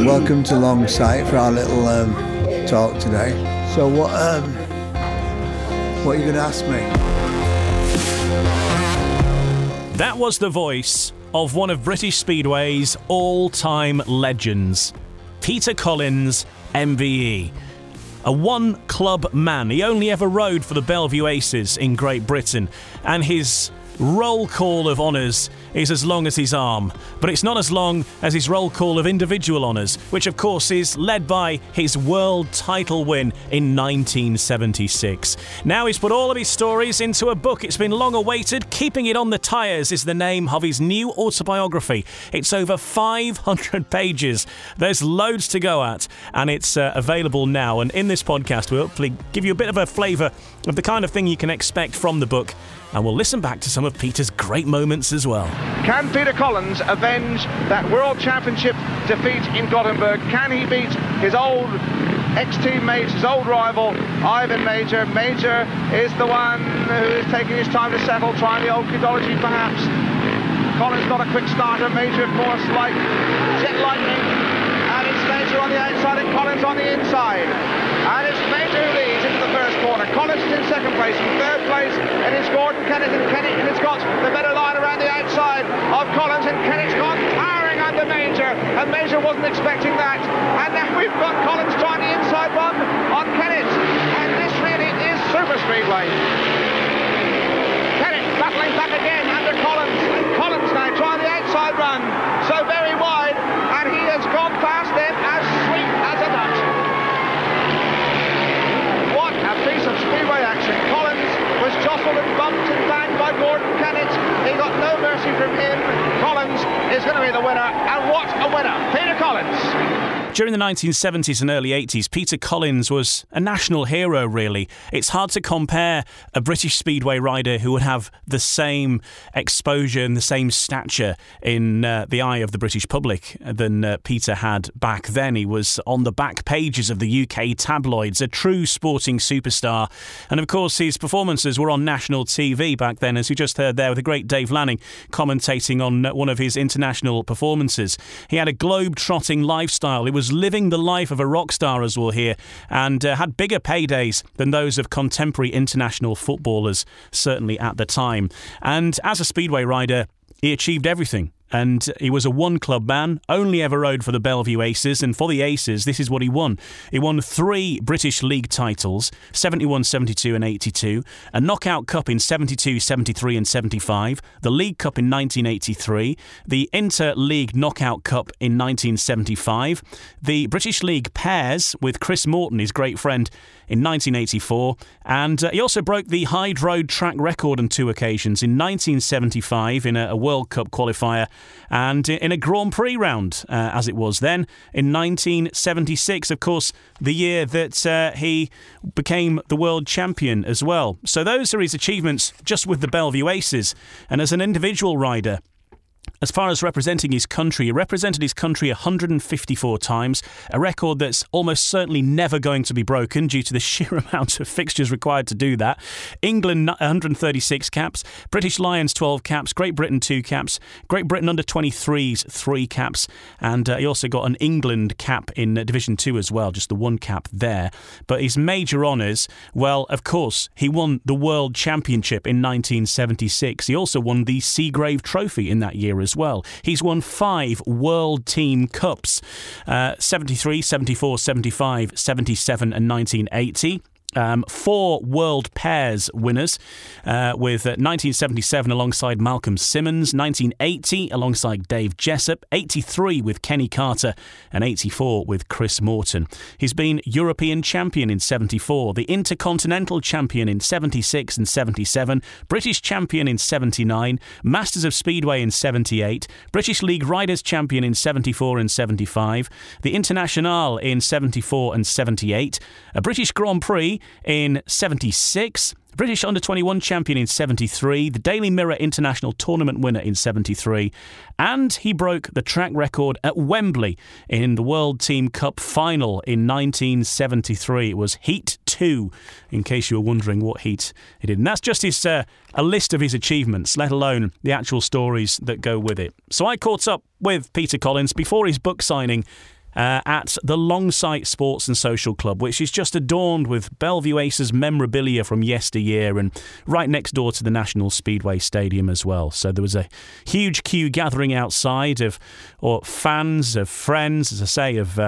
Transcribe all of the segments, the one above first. Welcome to Long Sight for our little talk today. So what are you going to ask me? That was the voice of one of British Speedway's all-time legends, Peter Collins, MBE. A one-club man, he only ever rode for the Bellevue Aces in Great Britain, and his roll call of honours is as long as his arm, but it's not as long as his roll call of individual honours, which of course is led by his world title win in 1976. Now he's put all of his stories into a book. It's been long awaited. Keeping It on the Tyres is the name of his new autobiography. It's over 500 pages. There's loads to go at, and it's available now. And in this podcast, we'll hopefully give you a bit of a flavour of the kind of thing you can expect from the book, and we'll listen back to some of Peter's great moments as well. Can Peter Collins avenge that World Championship defeat in Gothenburg? Can he beat his old ex-teammate, his old rival, Ivan Mauger? Mauger is the one who is taking his time to settle, trying the old kidology perhaps. Collins not a quick starter, Mauger of course like jet lightning, and it's Mauger on the outside and Collins on the inside. And it's Mauger who leads into the first corner. Collins is in second place, in third place, and it's Gordon Kennett and Kennett, and it's got the better line around the outside of Collins, and Kennett's gone towering under Mauger, and Mauger wasn't expecting that. And now we've got Collins trying the inside one on Kennett, and this really is super speedway. Kennett battling back again under Collins, and Collins now trying the outside run, so very wide, and he has gone past them as sweet as a nut. A piece of speedway action. Collins was jostled and bumped and banged by Gordon Kennett. He got no mercy from him. Collins is going to be the winner, and what a winner, Peter Collins. During the 1970s and early 80s, Peter Collins was a national hero, really. It's hard to compare a British speedway rider who would have the same exposure and the same stature in the eye of the British public than Peter had back then. He was on the back pages of the UK tabloids, a true sporting superstar. And of course, his performances were on national TV back then, as you just heard there with the great Dave Lanning commentating on one of his international performances. He had a globe-trotting lifestyle. He was living the life of a rock star, as we'll hear, and had bigger paydays than those of contemporary international footballers, certainly at the time. And as a speedway rider, he achieved everything. And he was a one-club man, only ever rode for the Bellevue Aces, and for the Aces, this is what he won. He won 3 British League titles, 71, 72 and 82, a knockout cup in 72, 73 and 75, the League Cup in 1983, the Inter-League Knockout Cup in 1975, the British League pairs with Chris Morton, his great friend, in 1984, and he also broke the Hyde Road track record on 2 occasions, in 1975 in a World Cup qualifier, and in a Grand Prix round, as it was then, in 1976, of course, the year that he became the world champion as well. So those are his achievements just with the Bellevue Aces. And as an individual rider, As far as representing his country, he represented his country 154 times, a record that's almost certainly never going to be broken due to the sheer amount of fixtures required to do that. England, 136 caps, British Lions, 12 caps, Great Britain, 2 caps, Great Britain under-23s, 3 caps, and he also got an England cap in Division 2 as well, just the one cap there. But his major honours, well, of course, he won the World Championship in 1976. He also won the Seagrave Trophy in that year as well. He's won 5 World Team Cups, 73, 74, 75, 77 and 1980. 4 World Pairs winners with 1977 alongside Malcolm Simmons, 1980 alongside Dave Jessup, 83 with Kenny Carter and 84 with Chris Morton. He's been European champion in 74, the Intercontinental champion in 76 and 77, British champion in 79, Masters of Speedway in 78, British League Riders champion in 74 and 75, the Internationale in 74 and 78, a British Grand Prix in 76, British Under-21 champion in 73, the Daily Mirror International Tournament winner in 73, and he broke the track record at Wembley in the World Team Cup final in 1973. It was Heat 2, in case you were wondering what heat he did. And that's just his a list of his achievements, let alone the actual stories that go with it. So I caught up with Peter Collins before his book signing at the Longsight Sports and Social Club, which is just adorned with Bellevue Aces memorabilia from yesteryear and right next door to the National Speedway Stadium as well. So there was a huge queue gathering outside of fans, of friends, as I say, of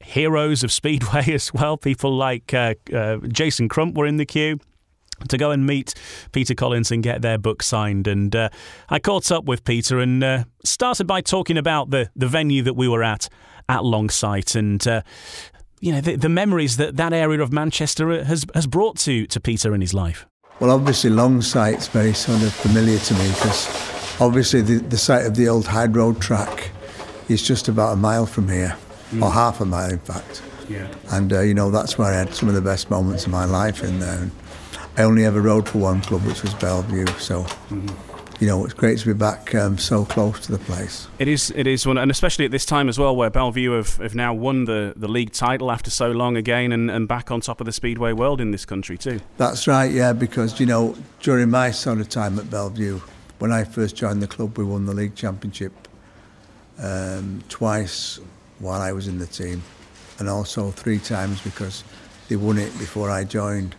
heroes of Speedway as well. People like Jason Crump were in the queue to go and meet Peter Collins and get their book signed. And I caught up with Peter and started by talking about the venue that we were at Longsight and the memories that area of Manchester has brought to Peter in his life. Well, obviously Longsight's very sort of familiar to me because obviously the site of the old Hyde Road track is just about a mile from here, or half a mile in fact. Yeah. And that's where I had some of the best moments of my life in there. And I only ever rode for one club, which was Bellevue, so it's great to be back so close to the place. It is one, and especially at this time as well, where Bellevue have now won the league title after so long again, and back on top of the Speedway world in this country too. That's right, yeah, because during my sort of time at Bellevue, when I first joined the club, we won the league championship twice while I was in the team, and also 3 times because they won it before I joined.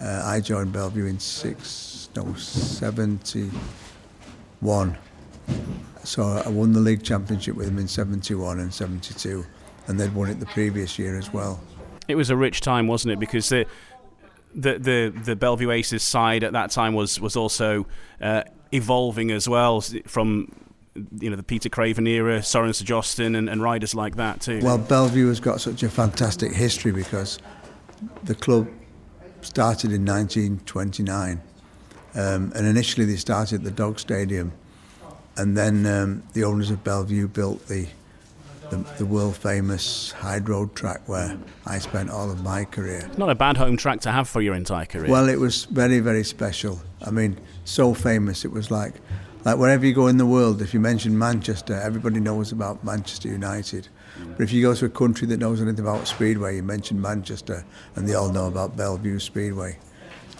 I joined Bellevue in 71. So I won the league championship with them in 71 and 72, and they'd won it the previous year as well. It was a rich time, wasn't it? Because the Bellevue Aces side at that time was also evolving as well from the Peter Craven era, Søren Sjøsten and riders like that too. Well, Bellevue has got such a fantastic history because the club started in 1929, and initially they started at the Dog Stadium, and then the owners of Bellevue built the world famous Hyde Road track where I spent all of my career. Not a bad home track to have for your entire career. Well, it was very, very special. I mean, so famous. It was like wherever you go in the world, if you mention Manchester, everybody knows about Manchester United. But if you go to a country that knows anything about Speedway, you mention Manchester and they all know about Bellevue Speedway.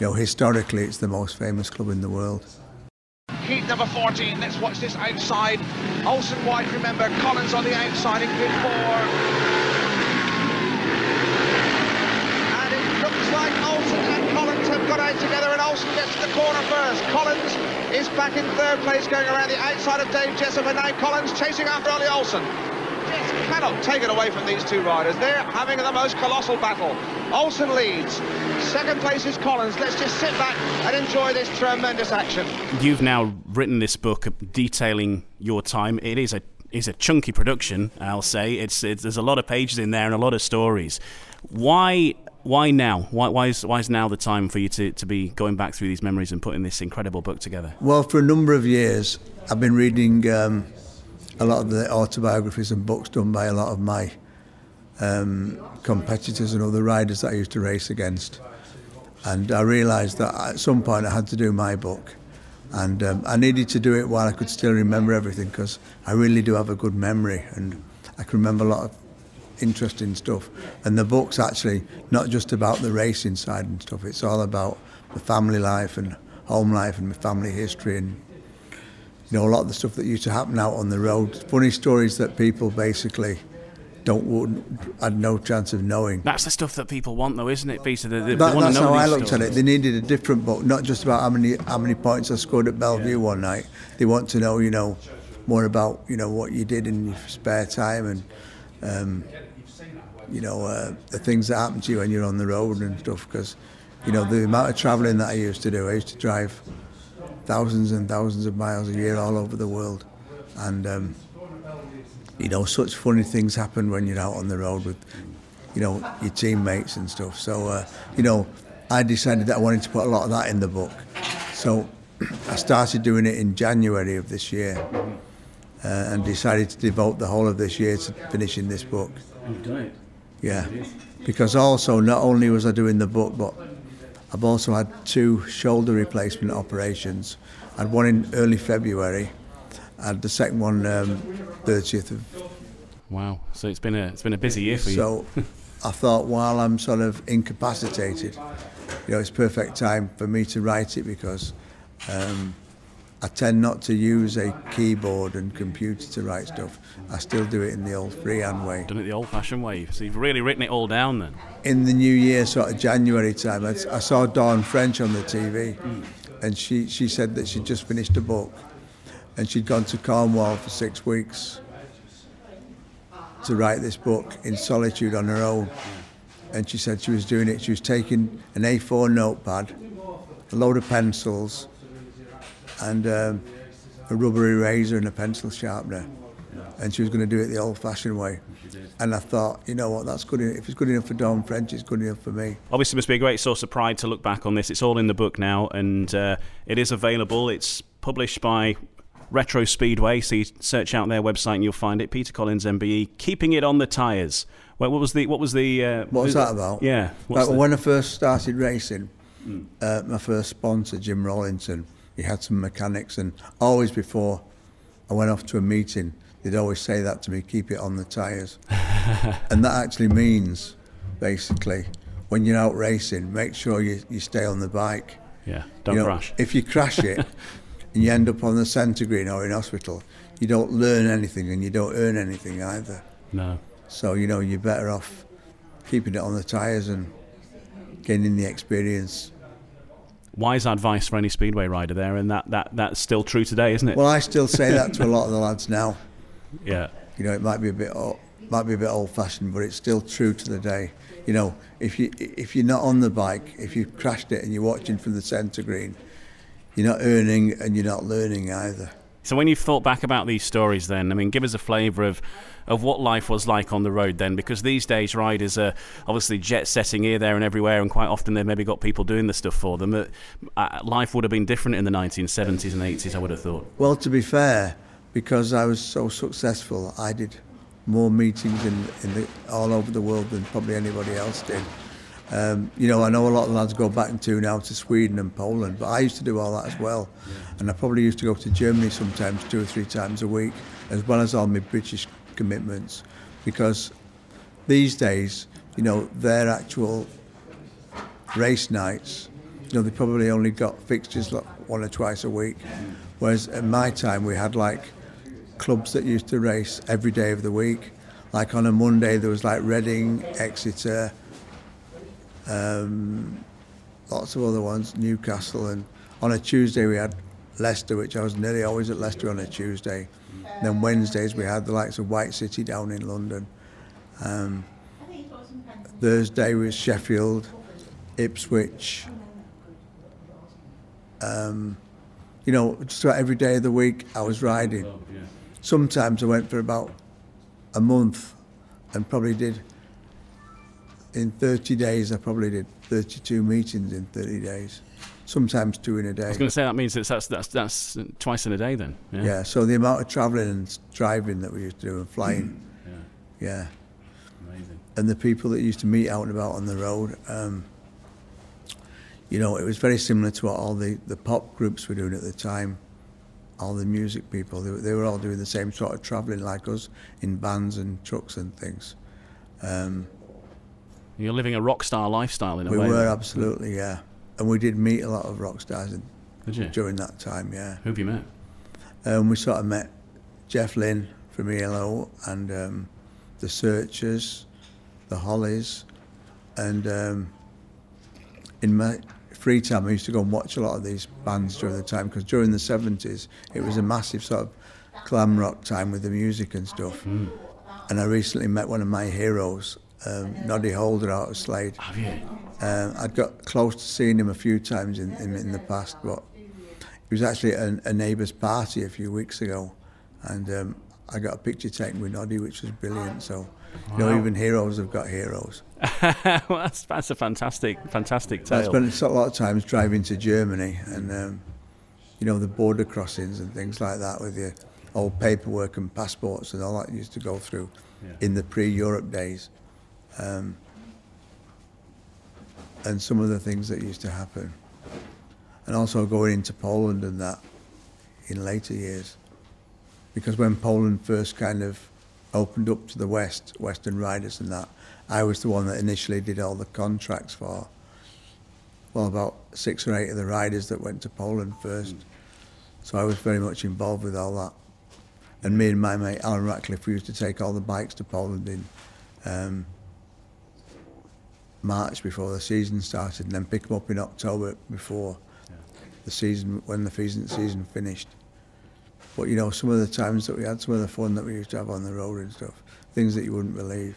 Historically it's the most famous club in the world. Heat number 14, let's watch this outside. Olsen wide, remember, Collins on the outside in grid 4. And it looks like Olsen and Collins have got out together, and Olsen gets to the corner first. Collins is back in third place going around the outside of Dave Jessup, and now Collins chasing after Ali Olsen. Cannot take it away from these two riders. They're having the most colossal battle. Olsen leads. Second place is Collins. Let's just sit back and enjoy this tremendous action. You've now written this book detailing your time. It is a chunky production, I'll say. It's there's a lot of pages in there and a lot of stories. Why now? Why is now the time for you to be going back through these memories and putting this incredible book together? Well, for a number of years, I've been reading a lot of the autobiographies and books done by a lot of my competitors and other riders that I used to race against. And I realised that at some point I had to do my book. And I needed to do it while I could still remember everything, because I really do have a good memory and I can remember a lot of interesting stuff. And the book's actually not just about the racing side and stuff, it's all about the family life and home life and my family history and, you know, a lot of the stuff that used to happen out on the road. Funny stories that people basically had no chance of knowing. That's the stuff that people want, though, isn't it, Peter? That's how I looked at it. They needed a different book, not just about how many points I scored at Bellevue one night. They want to know, you know, more about, you know, what you did in your spare time and, you know, the things that happen to you when you're on the road and stuff. Because, you know, the amount of travelling that I used to do, I used to drive thousands and thousands of miles a year all over the world, and you know, such funny things happen when you're out on the road with, you know, your teammates and stuff. So, you know, I decided that I wanted to put a lot of that in the book. So I started doing it in January of this year and decided to devote the whole of this year to finishing this book. You've done it. Yeah. Because also, not only was I doing the book, but I've also had two shoulder replacement operations. I had one in early February. And the second one, 30th of... Wow, so it's been a busy year for you. So I thought, while I'm sort of incapacitated, you know, it's perfect time for me to write it, because I tend not to use a keyboard and computer to write stuff. I still do it in the old freehand way. Done it the old-fashioned way. So you've really written it all down then? In the new year, sort of January time, I saw Dawn French on the TV, and she said that she'd just finished a book. And she'd gone to Cornwall for 6 weeks to write this book in solitude on her own. And she said she was doing it. She was taking an A4 notepad, a load of pencils, and a rubber eraser and a pencil sharpener. And she was going to do it the old-fashioned way. And I thought, you know what, that's good enough. If it's good enough for Dawn French, it's good enough for me. Obviously, it must be a great source of pride to look back on this. It's all in the book now, and it is available. It's published by Retro Speedway, so you search out their website and you'll find it. Peter Collins, MBE, keeping it on the tyres. What was that about? Yeah. When I first started racing, my first sponsor, Jim Rawlinson, he had some mechanics, and always before I went off to a meeting, they'd always say that to me, keep it on the tyres. And that actually means, basically, when you're out racing, make sure you stay on the bike. Yeah, don't crash. If you crash it, and you end up on the centre green or in hospital, you don't learn anything and you don't earn anything either. No. So, you know, you're better off keeping it on the tyres and gaining the experience. Wise advice for any Speedway rider there, and that's still true today, isn't it? Well, I still say that to a lot of the lads now. Yeah. You know, it might be a bit old-fashioned, but it's still true to the day. You know, if you're not on the bike, if you've crashed it and you're watching from the centre green, you're not earning and you're not learning either. So when you've thought back about these stories then, I mean, give us a flavour of what life was like on the road then, because these days riders are obviously jet-setting here, there and everywhere, and quite often they've maybe got people doing the stuff for them. Life would have been different in the 1970s and 80s, I would have thought. Well, to be fair, because I was so successful, I did more meetings in all over the world than probably anybody else did. You know, I know a lot of lads go back now to Sweden and Poland, but I used to do all that as well. And I probably used to go to Germany sometimes 2 or 3 times a week, as well as all my British commitments, because these days, you know, their actual race nights, you know, they probably only got fixtures like 1 or 2 a week, whereas at my time we had like clubs that used to race every day of the week. Like on a Monday there was like Reading, Exeter, lots of other ones, Newcastle, and on a Tuesday we had Leicester, which I was nearly always at Leicester on a Tuesday. And then Wednesdays we had the likes of White City down in London. Thursday was Sheffield, Ipswich. You know, just about every day of the week I was riding. Sometimes I went for about a month and probably did... In 30 days, I probably did 32 meetings in 30 days, sometimes 2 in a day. I was going to say, that means that's twice in a day then. Yeah, yeah, so the amount of travelling and driving that we used to do and flying, yeah. Amazing. And the people that used to meet out and about on the road, you know, it was very similar to what all the pop groups were doing at the time. All the music people, they were all doing the same sort of travelling like us in bands and trucks and things. You're living a rock star lifestyle in a way. We were, absolutely, yeah. And we did meet a lot of rock stars during that time, yeah. Who have you met? We sort of met Jeff Lynne from ELO and The Searchers, The Hollies, and in my free time I used to go and watch a lot of these bands during the time, because during the 70s it was a massive sort of glam rock time with the music and stuff. Mm. And I recently met one of my heroes, Noddy Holder out of Slade. Have you? I'd got close to seeing him a few times in the past, but it was actually a neighbour's party a few weeks ago, and I got a picture taken with Noddy, which was brilliant. So, you know, even heroes have got heroes. Well, that's a fantastic tale. I spent a lot of times driving to Germany and, you know, the border crossings and things like that with your old paperwork and passports and all that you used to go through in the pre-Europe days. And some of the things that used to happen. And also going into Poland and that in later years. Because when Poland first kind of opened up to the West, Western riders and that, I was the one that initially did all the contracts for, well, about 6 or 8 of the riders that went to Poland first. Mm. So I was very much involved with all that. And me and my mate Alan Ratcliffe, we used to take all the bikes to Poland in March before the season started, and then pick them up in October before the season, when the season finished. But, you know, some of the times that we had, some of the fun that we used to have on the road and stuff, things that you wouldn't believe.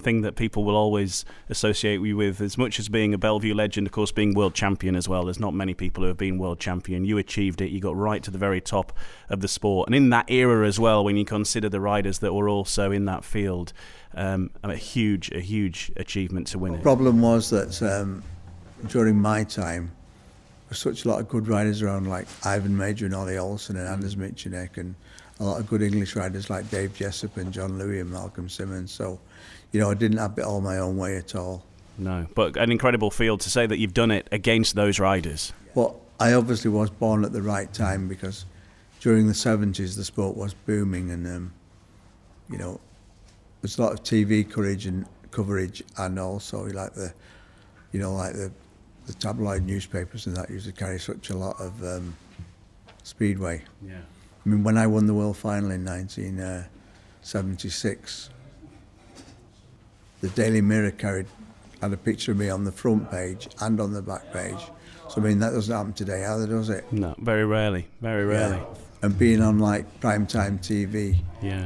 thing that people will always associate you with, as much as being a Bellevue legend, of course, being world champion as well. There's not many people who have been world champion. You achieved it. You got right to the very top of the sport. And in that era as well, when you consider the riders that were also in that field, a huge achievement to win it. The problem was that during my time, such a lot of good riders around, like Ivan Mauger and Ali Olsen and Anders Michanek, and a lot of good English riders like Dave Jessup and John Louis and Malcolm Simmons. So, you know, I didn't have it all my own way at all. No, but an incredible field to say that you've done it against those riders. Well, I obviously was born at the right time, because during the 70s the sport was booming, and, you know, there's a lot of TV coverage, and also like the tabloid newspapers and that used to carry such a lot of speedway. Yeah. I mean, when I won the world final in 1976, the Daily Mirror had a picture of me on the front page and on the back page. So, I mean, that doesn't happen today either, does it? No, very rarely. Yeah. And being on, like, primetime TV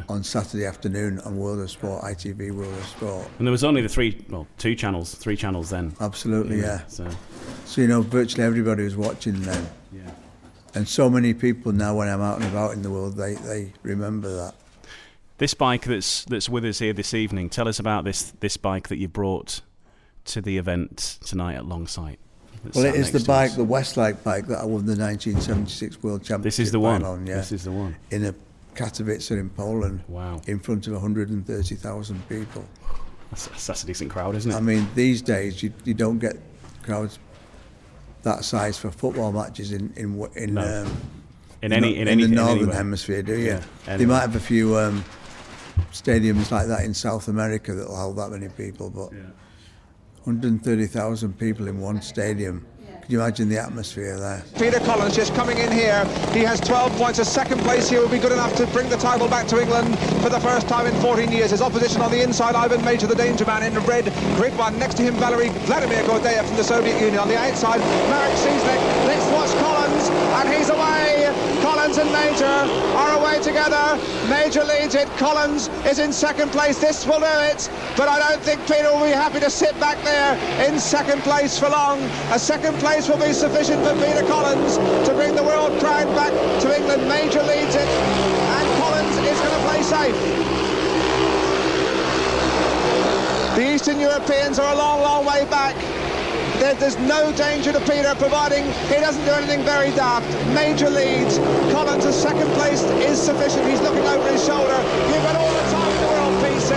on Saturday afternoon on World of Sport, ITV World of Sport. And there was only three channels then. Absolutely, yeah. So, you know, virtually everybody was watching then. Yeah. And so many people now, when I'm out and about in the world, they remember that. This bike that's with us here this evening, tell us about this bike that you brought to the event tonight at Longsight. Well, it is the bike, the Westlake bike, that I won the 1976 World Championship. This is the one. This is the one. In Katowice in Poland. Wow. In front of 130,000 people. That's a decent crowd, isn't it? I mean, these days you don't get crowds that size for football matches in the northern hemisphere, do you? Yeah, anyway. They might have a few stadiums like that in South America that'll hold that many people, but. Yeah. 130,000 people in one stadium. Can you imagine the atmosphere there? Peter Collins just coming in here. He has 12 points, a second place. He will be good enough to bring the title back to England for the first time in 14 years. His opposition on the inside, Ivan Mauger, the danger man in red, grid one. Next to him, Vladimir Gordeev from the Soviet Union. On the outside, Marek Szczesny. Let's watch Collins, and he's away. Collins and Mauger are away together. Mauger leads it. Collins is in second place. This will do it. But I don't think Peter will be happy to sit back there in second place for long. A second place will be sufficient for Peter Collins to bring the world crowd back to England. Mauger leads it, and Collins is going to play safe. The Eastern Europeans are a long, long way back. There's no danger to Peter, providing he doesn't do anything very daft. Mauger leads. Collins, a second place is sufficient. He's looking over his shoulder. You've got all the time in the world, PC.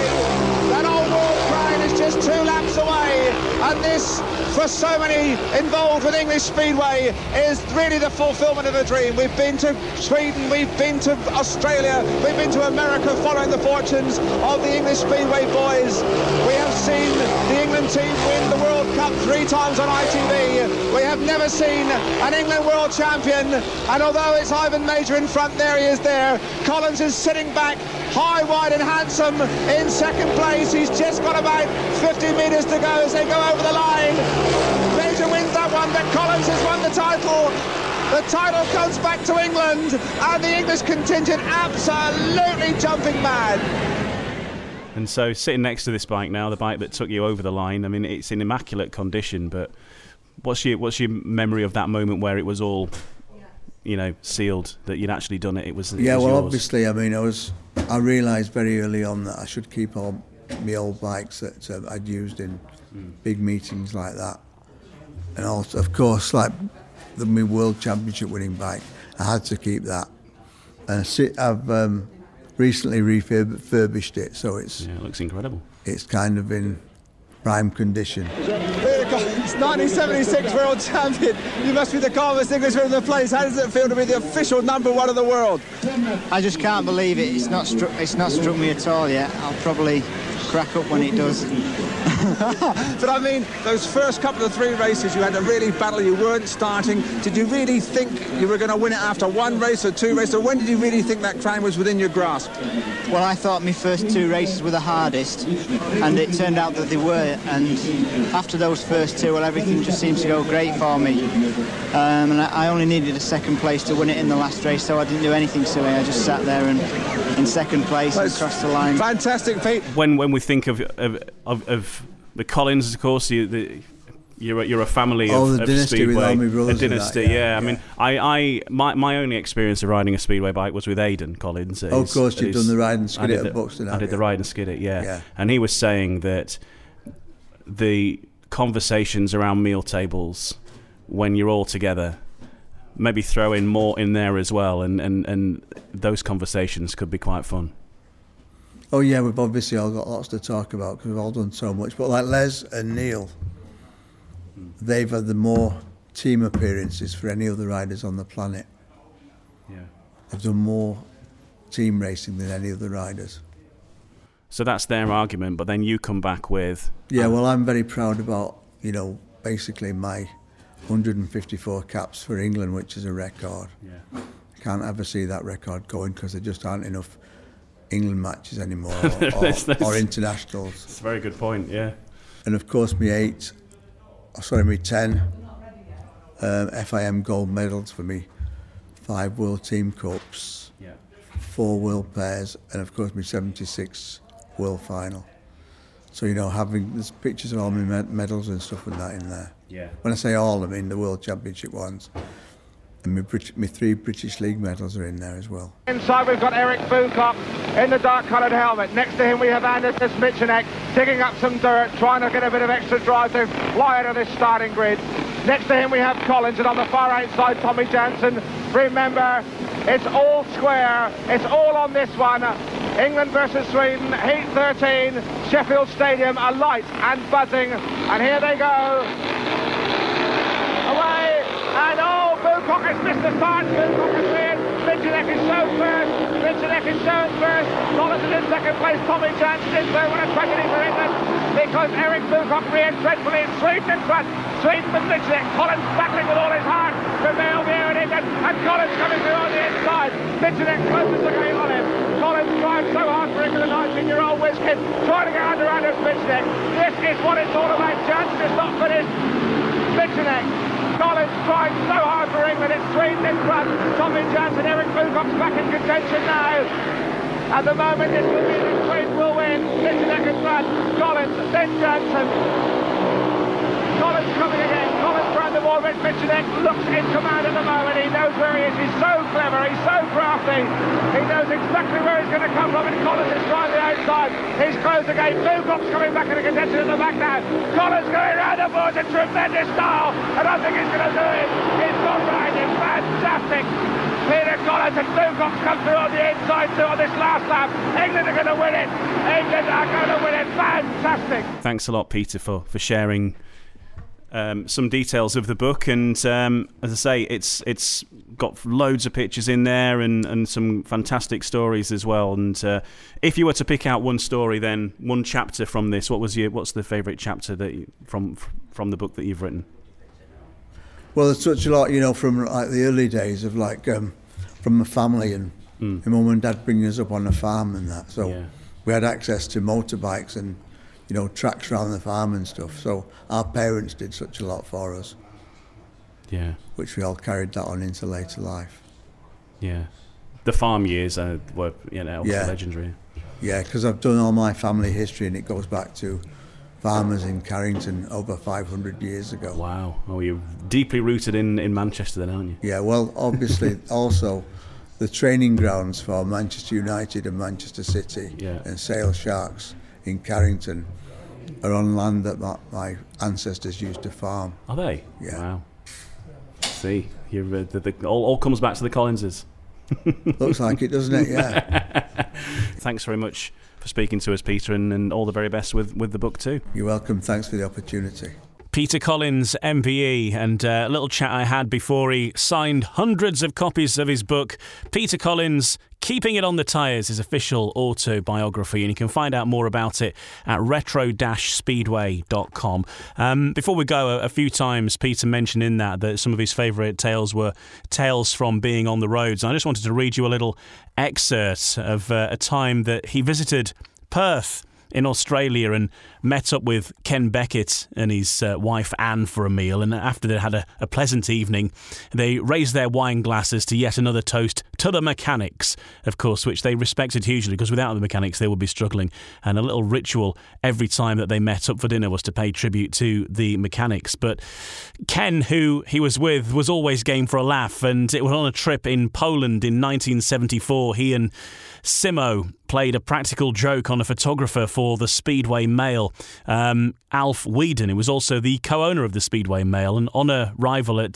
That old world crowd is just two laps away, and this, for so many involved with English Speedway, is really the fulfilment of a dream. We've been to Sweden, we've been to Australia, we've been to America following the fortunes of the English Speedway boys. We have seen the England team win the World Cup 3 times on ITV. We have never seen an England world champion, and although it's Ivan Mauger in front, there he is there. Collins is sitting back, high, wide and handsome in second place. He's just got about 50 metres to go as they go over the line. Mauger wins that one, but Collins has won the title. The title comes back to England, and the English contingent absolutely jumping mad. And so, sitting next to this bike now, the bike that took you over the line, I mean, it's in immaculate condition, but what's your memory of that moment where it was all, you know, sealed, that you'd actually done it? It was yeah, well, yours. Obviously, I mean, I realised very early on that I should keep on my old bikes that I'd used in big meetings like that, and also, of course, like my World Championship winning bike, I had to keep that. And I've recently refurbished it, so it looks incredible. It's kind of in prime condition. It's 1976 world champion. You must be the calmest Englishman in the place. How does it feel to be the official number 1 of the world? I just can't believe it. It's not struck me at all yet. I'll probably crack up when it does. But I mean, those first couple of 3 races, you had to really battle. You weren't starting. Did you really think you were going to win it after 1 race or 2 races? Or when did you really think that crown was within your grasp? Well, I thought my first 2 races were the hardest, and it turned out that they were. And after those first 2, well, everything just seems to go great for me. And I only needed a second place to win it in the last race, so I didn't do anything silly. I just sat there and in second place and crossed the line. Fantastic, Pete. When we think of the Collins, of course, you're a family of Speedway. The dynasty, yeah. I mean, my only experience of riding a Speedway bike was with Aidan Collins. Of course, you've done the ride and skid it at Buxton. I did the ride and skid it, yeah. And he was saying that the conversations around meal tables, when you're all together, maybe throw in more in there as well, and those conversations could be quite fun. Oh yeah, we've obviously all got lots to talk about because we've all done so much. But like Les and Neil, they've had the more team appearances for any other riders on the planet. Yeah, they've done more team racing than any other riders. So that's their argument, but then you come back with... Yeah, well, I'm very proud about, you know, basically my 154 caps for England, which is a record. Yeah, I can't ever see that record going because there just aren't enough England matches anymore, or internationals. It's a very good point, yeah. And of course, my 10 FIM gold medals for me, 5 World Team Cups, 4 World Pairs, and of course, my 76 World Final. So, you know, having there's pictures of all my medals and stuff like that in there. Yeah. When I say all, I mean the World Championship ones. And my 3 British League medals are in there as well. Inside we've got Eric Boocock in the dark-coloured helmet. Next to him we have Anders Michanek digging up some dirt, trying to get a bit of extra drive to fly out of this starting grid. Next to him we have Collins, and on the far outside Tommy Jansson. Remember, it's all square, it's all on this one. England versus Sweden, Heat 13, Sheffield Stadium, alight and buzzing. And here they go. And oh, Boocock has missed the start. Boocock has cleared. Michanek is shown first. Collins is in second place. Tommy Jansson is there. What a tragedy for England. because Eric Boocock ran dreadfully and Sweden in front. Sweden was literally Collins battling with all his heart from Bellevue and England, and Collins coming through on the inside. Michanek closes the game on him. Collins drives so hard for him with a 19-year-old Wiskin, trying to get under Anders Michanek. This is what it's all about, Chance. It's not finished. Michanek. Collins trying so hard for England, it's Sweden in front. Tommy Jansson, Eric Boocock's back in contention now. At the moment, it's believing Sweden will win. Michanek in front, Collins, then Jansson. Collins coming again, Collins round the wall, but Michanek looks in command at the moment. He knows where he is, he's so clever, he's so crafty. He knows exactly where he's going to come from, and Collins is trying the outside. He's closed again, Boocock's coming back into contention at the back now. Collins going round the boards in tremendous style, and I think he's going to do it. He's gone round it, fantastic. Peter Collins and Boocock come through on the inside too on this last lap. England are going to win it. England are going to win it, fantastic. Thanks a lot, Peter, for sharing some details of the book, and as I say, it's got loads of pictures in there and some fantastic stories as well. And if you were to pick out one story, then one chapter from this, what's the favourite chapter that you, from the book that you've written? Well, there's such a lot, you know, from like the early days of like from the family and my mum and dad bringing us up on the farm and that. So we had access to motorbikes and, you know, tracks around the farm and stuff. So our parents did such a lot for us. Yeah. Which we all carried that on into later life. Yeah. The farm years were, you know, legendary. Yeah, because I've done all my family history and it goes back to farmers in Carrington over 500 years ago. Wow. Oh, you're deeply rooted in Manchester then, aren't you? Yeah, well, obviously also the training grounds for Manchester United and Manchester City and Sale Sharks in Carrington are on land that my ancestors used to farm. Are they? Yeah. Wow. See, all comes back to the Collinses. Looks like it, doesn't it? Yeah. Thanks very much for speaking to us, Peter, and all the very best with the book too. You're welcome. Thanks for the opportunity. Peter Collins, MBE, and a little chat I had before he signed hundreds of copies of his book, Peter Collins, Keeping It on the Tyres, his official autobiography, and you can find out more about it at retro-speedway.com. Before we go, a few times Peter mentioned in that some of his favourite tales were tales from being on the roads. And I just wanted to read you a little excerpt of a time that he visited Perth in Australia and met up with Ken Beckett and his wife Anne for a meal, and after they had a pleasant evening, they raised their wine glasses to yet another toast to the mechanics, of course, which they respected hugely, because without the mechanics they would be struggling. And a little ritual every time that they met up for dinner was to pay tribute to the mechanics. But Ken, who he was with, was always game for a laugh, and it was on a trip in Poland in 1974 he and Simo played a practical joke on a photographer for the Speedway Mail, Alf Whedon, who was also the co-owner of the Speedway Mail, and on arrival at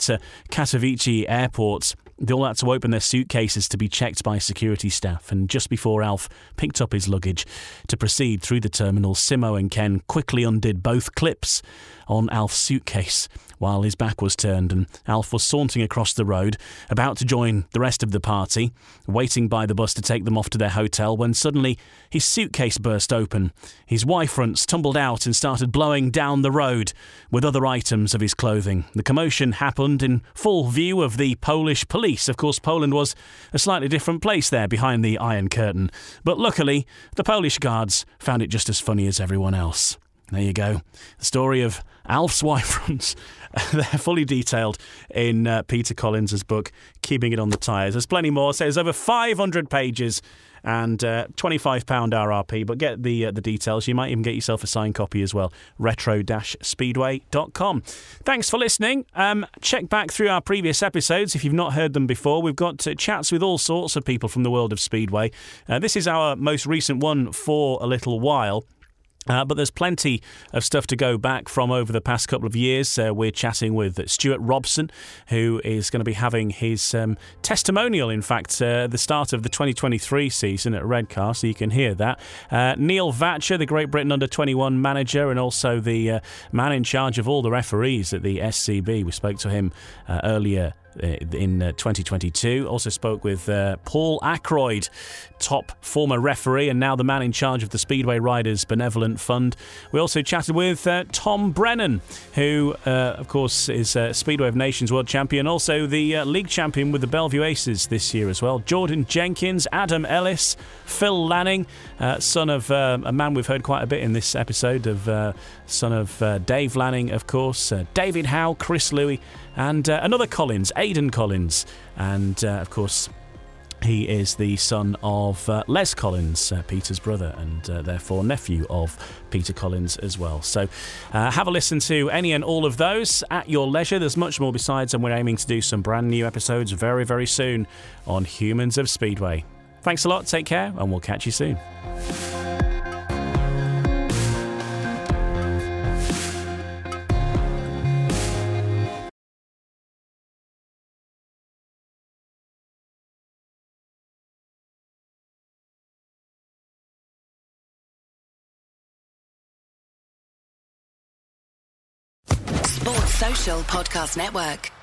Katowice Airport, they all had to open their suitcases to be checked by security staff, and just before Alf picked up his luggage to proceed through the terminal, Simo and Ken quickly undid both clips on Alf's suitcase while his back was turned, and Alf was sauntering across the road, about to join the rest of the party, waiting by the bus to take them off to their hotel, when suddenly his suitcase burst open. His Y fronts tumbled out and started blowing down the road with other items of his clothing. The commotion happened in full view of the Polish police. Of course, Poland was a slightly different place there behind the Iron Curtain, but luckily the Polish guards found it just as funny as everyone else. There you go. The story of Alf's Y-fronts. They're fully detailed in Peter Collins' book, Keeping It on the Tyres. There's plenty more. So there's over 500 pages and £25 RRP. But get the details. You might even get yourself a signed copy as well. Retro-speedway.com. Thanks for listening. Check back through our previous episodes if you've not heard them before. We've got chats with all sorts of people from the world of Speedway. This is our most recent one for a little while. But there's plenty of stuff to go back from over the past couple of years. We're chatting with Stuart Robson, who is going to be having his testimonial, in fact, at the start of the 2023 season at Redcar, so you can hear that. Neil Vatcher, the Great Britain Under-21 manager and also the man in charge of all the referees at the SCB. We spoke to him earlier in 2022. Also spoke with Paul Ackroyd, top former referee and now the man in charge of the Speedway Riders Benevolent Fund. We also chatted with Tom Brennan, who of course is Speedway of Nations world champion, also the league champion with the Bellevue Aces this year as well. Jordan Jenkins, Adam Ellis, Phil Lanning, son of a man we've heard quite a bit in this episode of son of Dave Lanning, of course, David Howe, Chris Louie, and another Collins, Aidan Collins, and of course he is the son of Les Collins, Peter's brother, and therefore nephew of Peter Collins as well. So have a listen to any and all of those at your leisure. There's much more besides, and we're aiming to do some brand new episodes very, very soon on Humans of Speedway. Thanks a lot, take care, and we'll catch you soon. Social Podcast Network.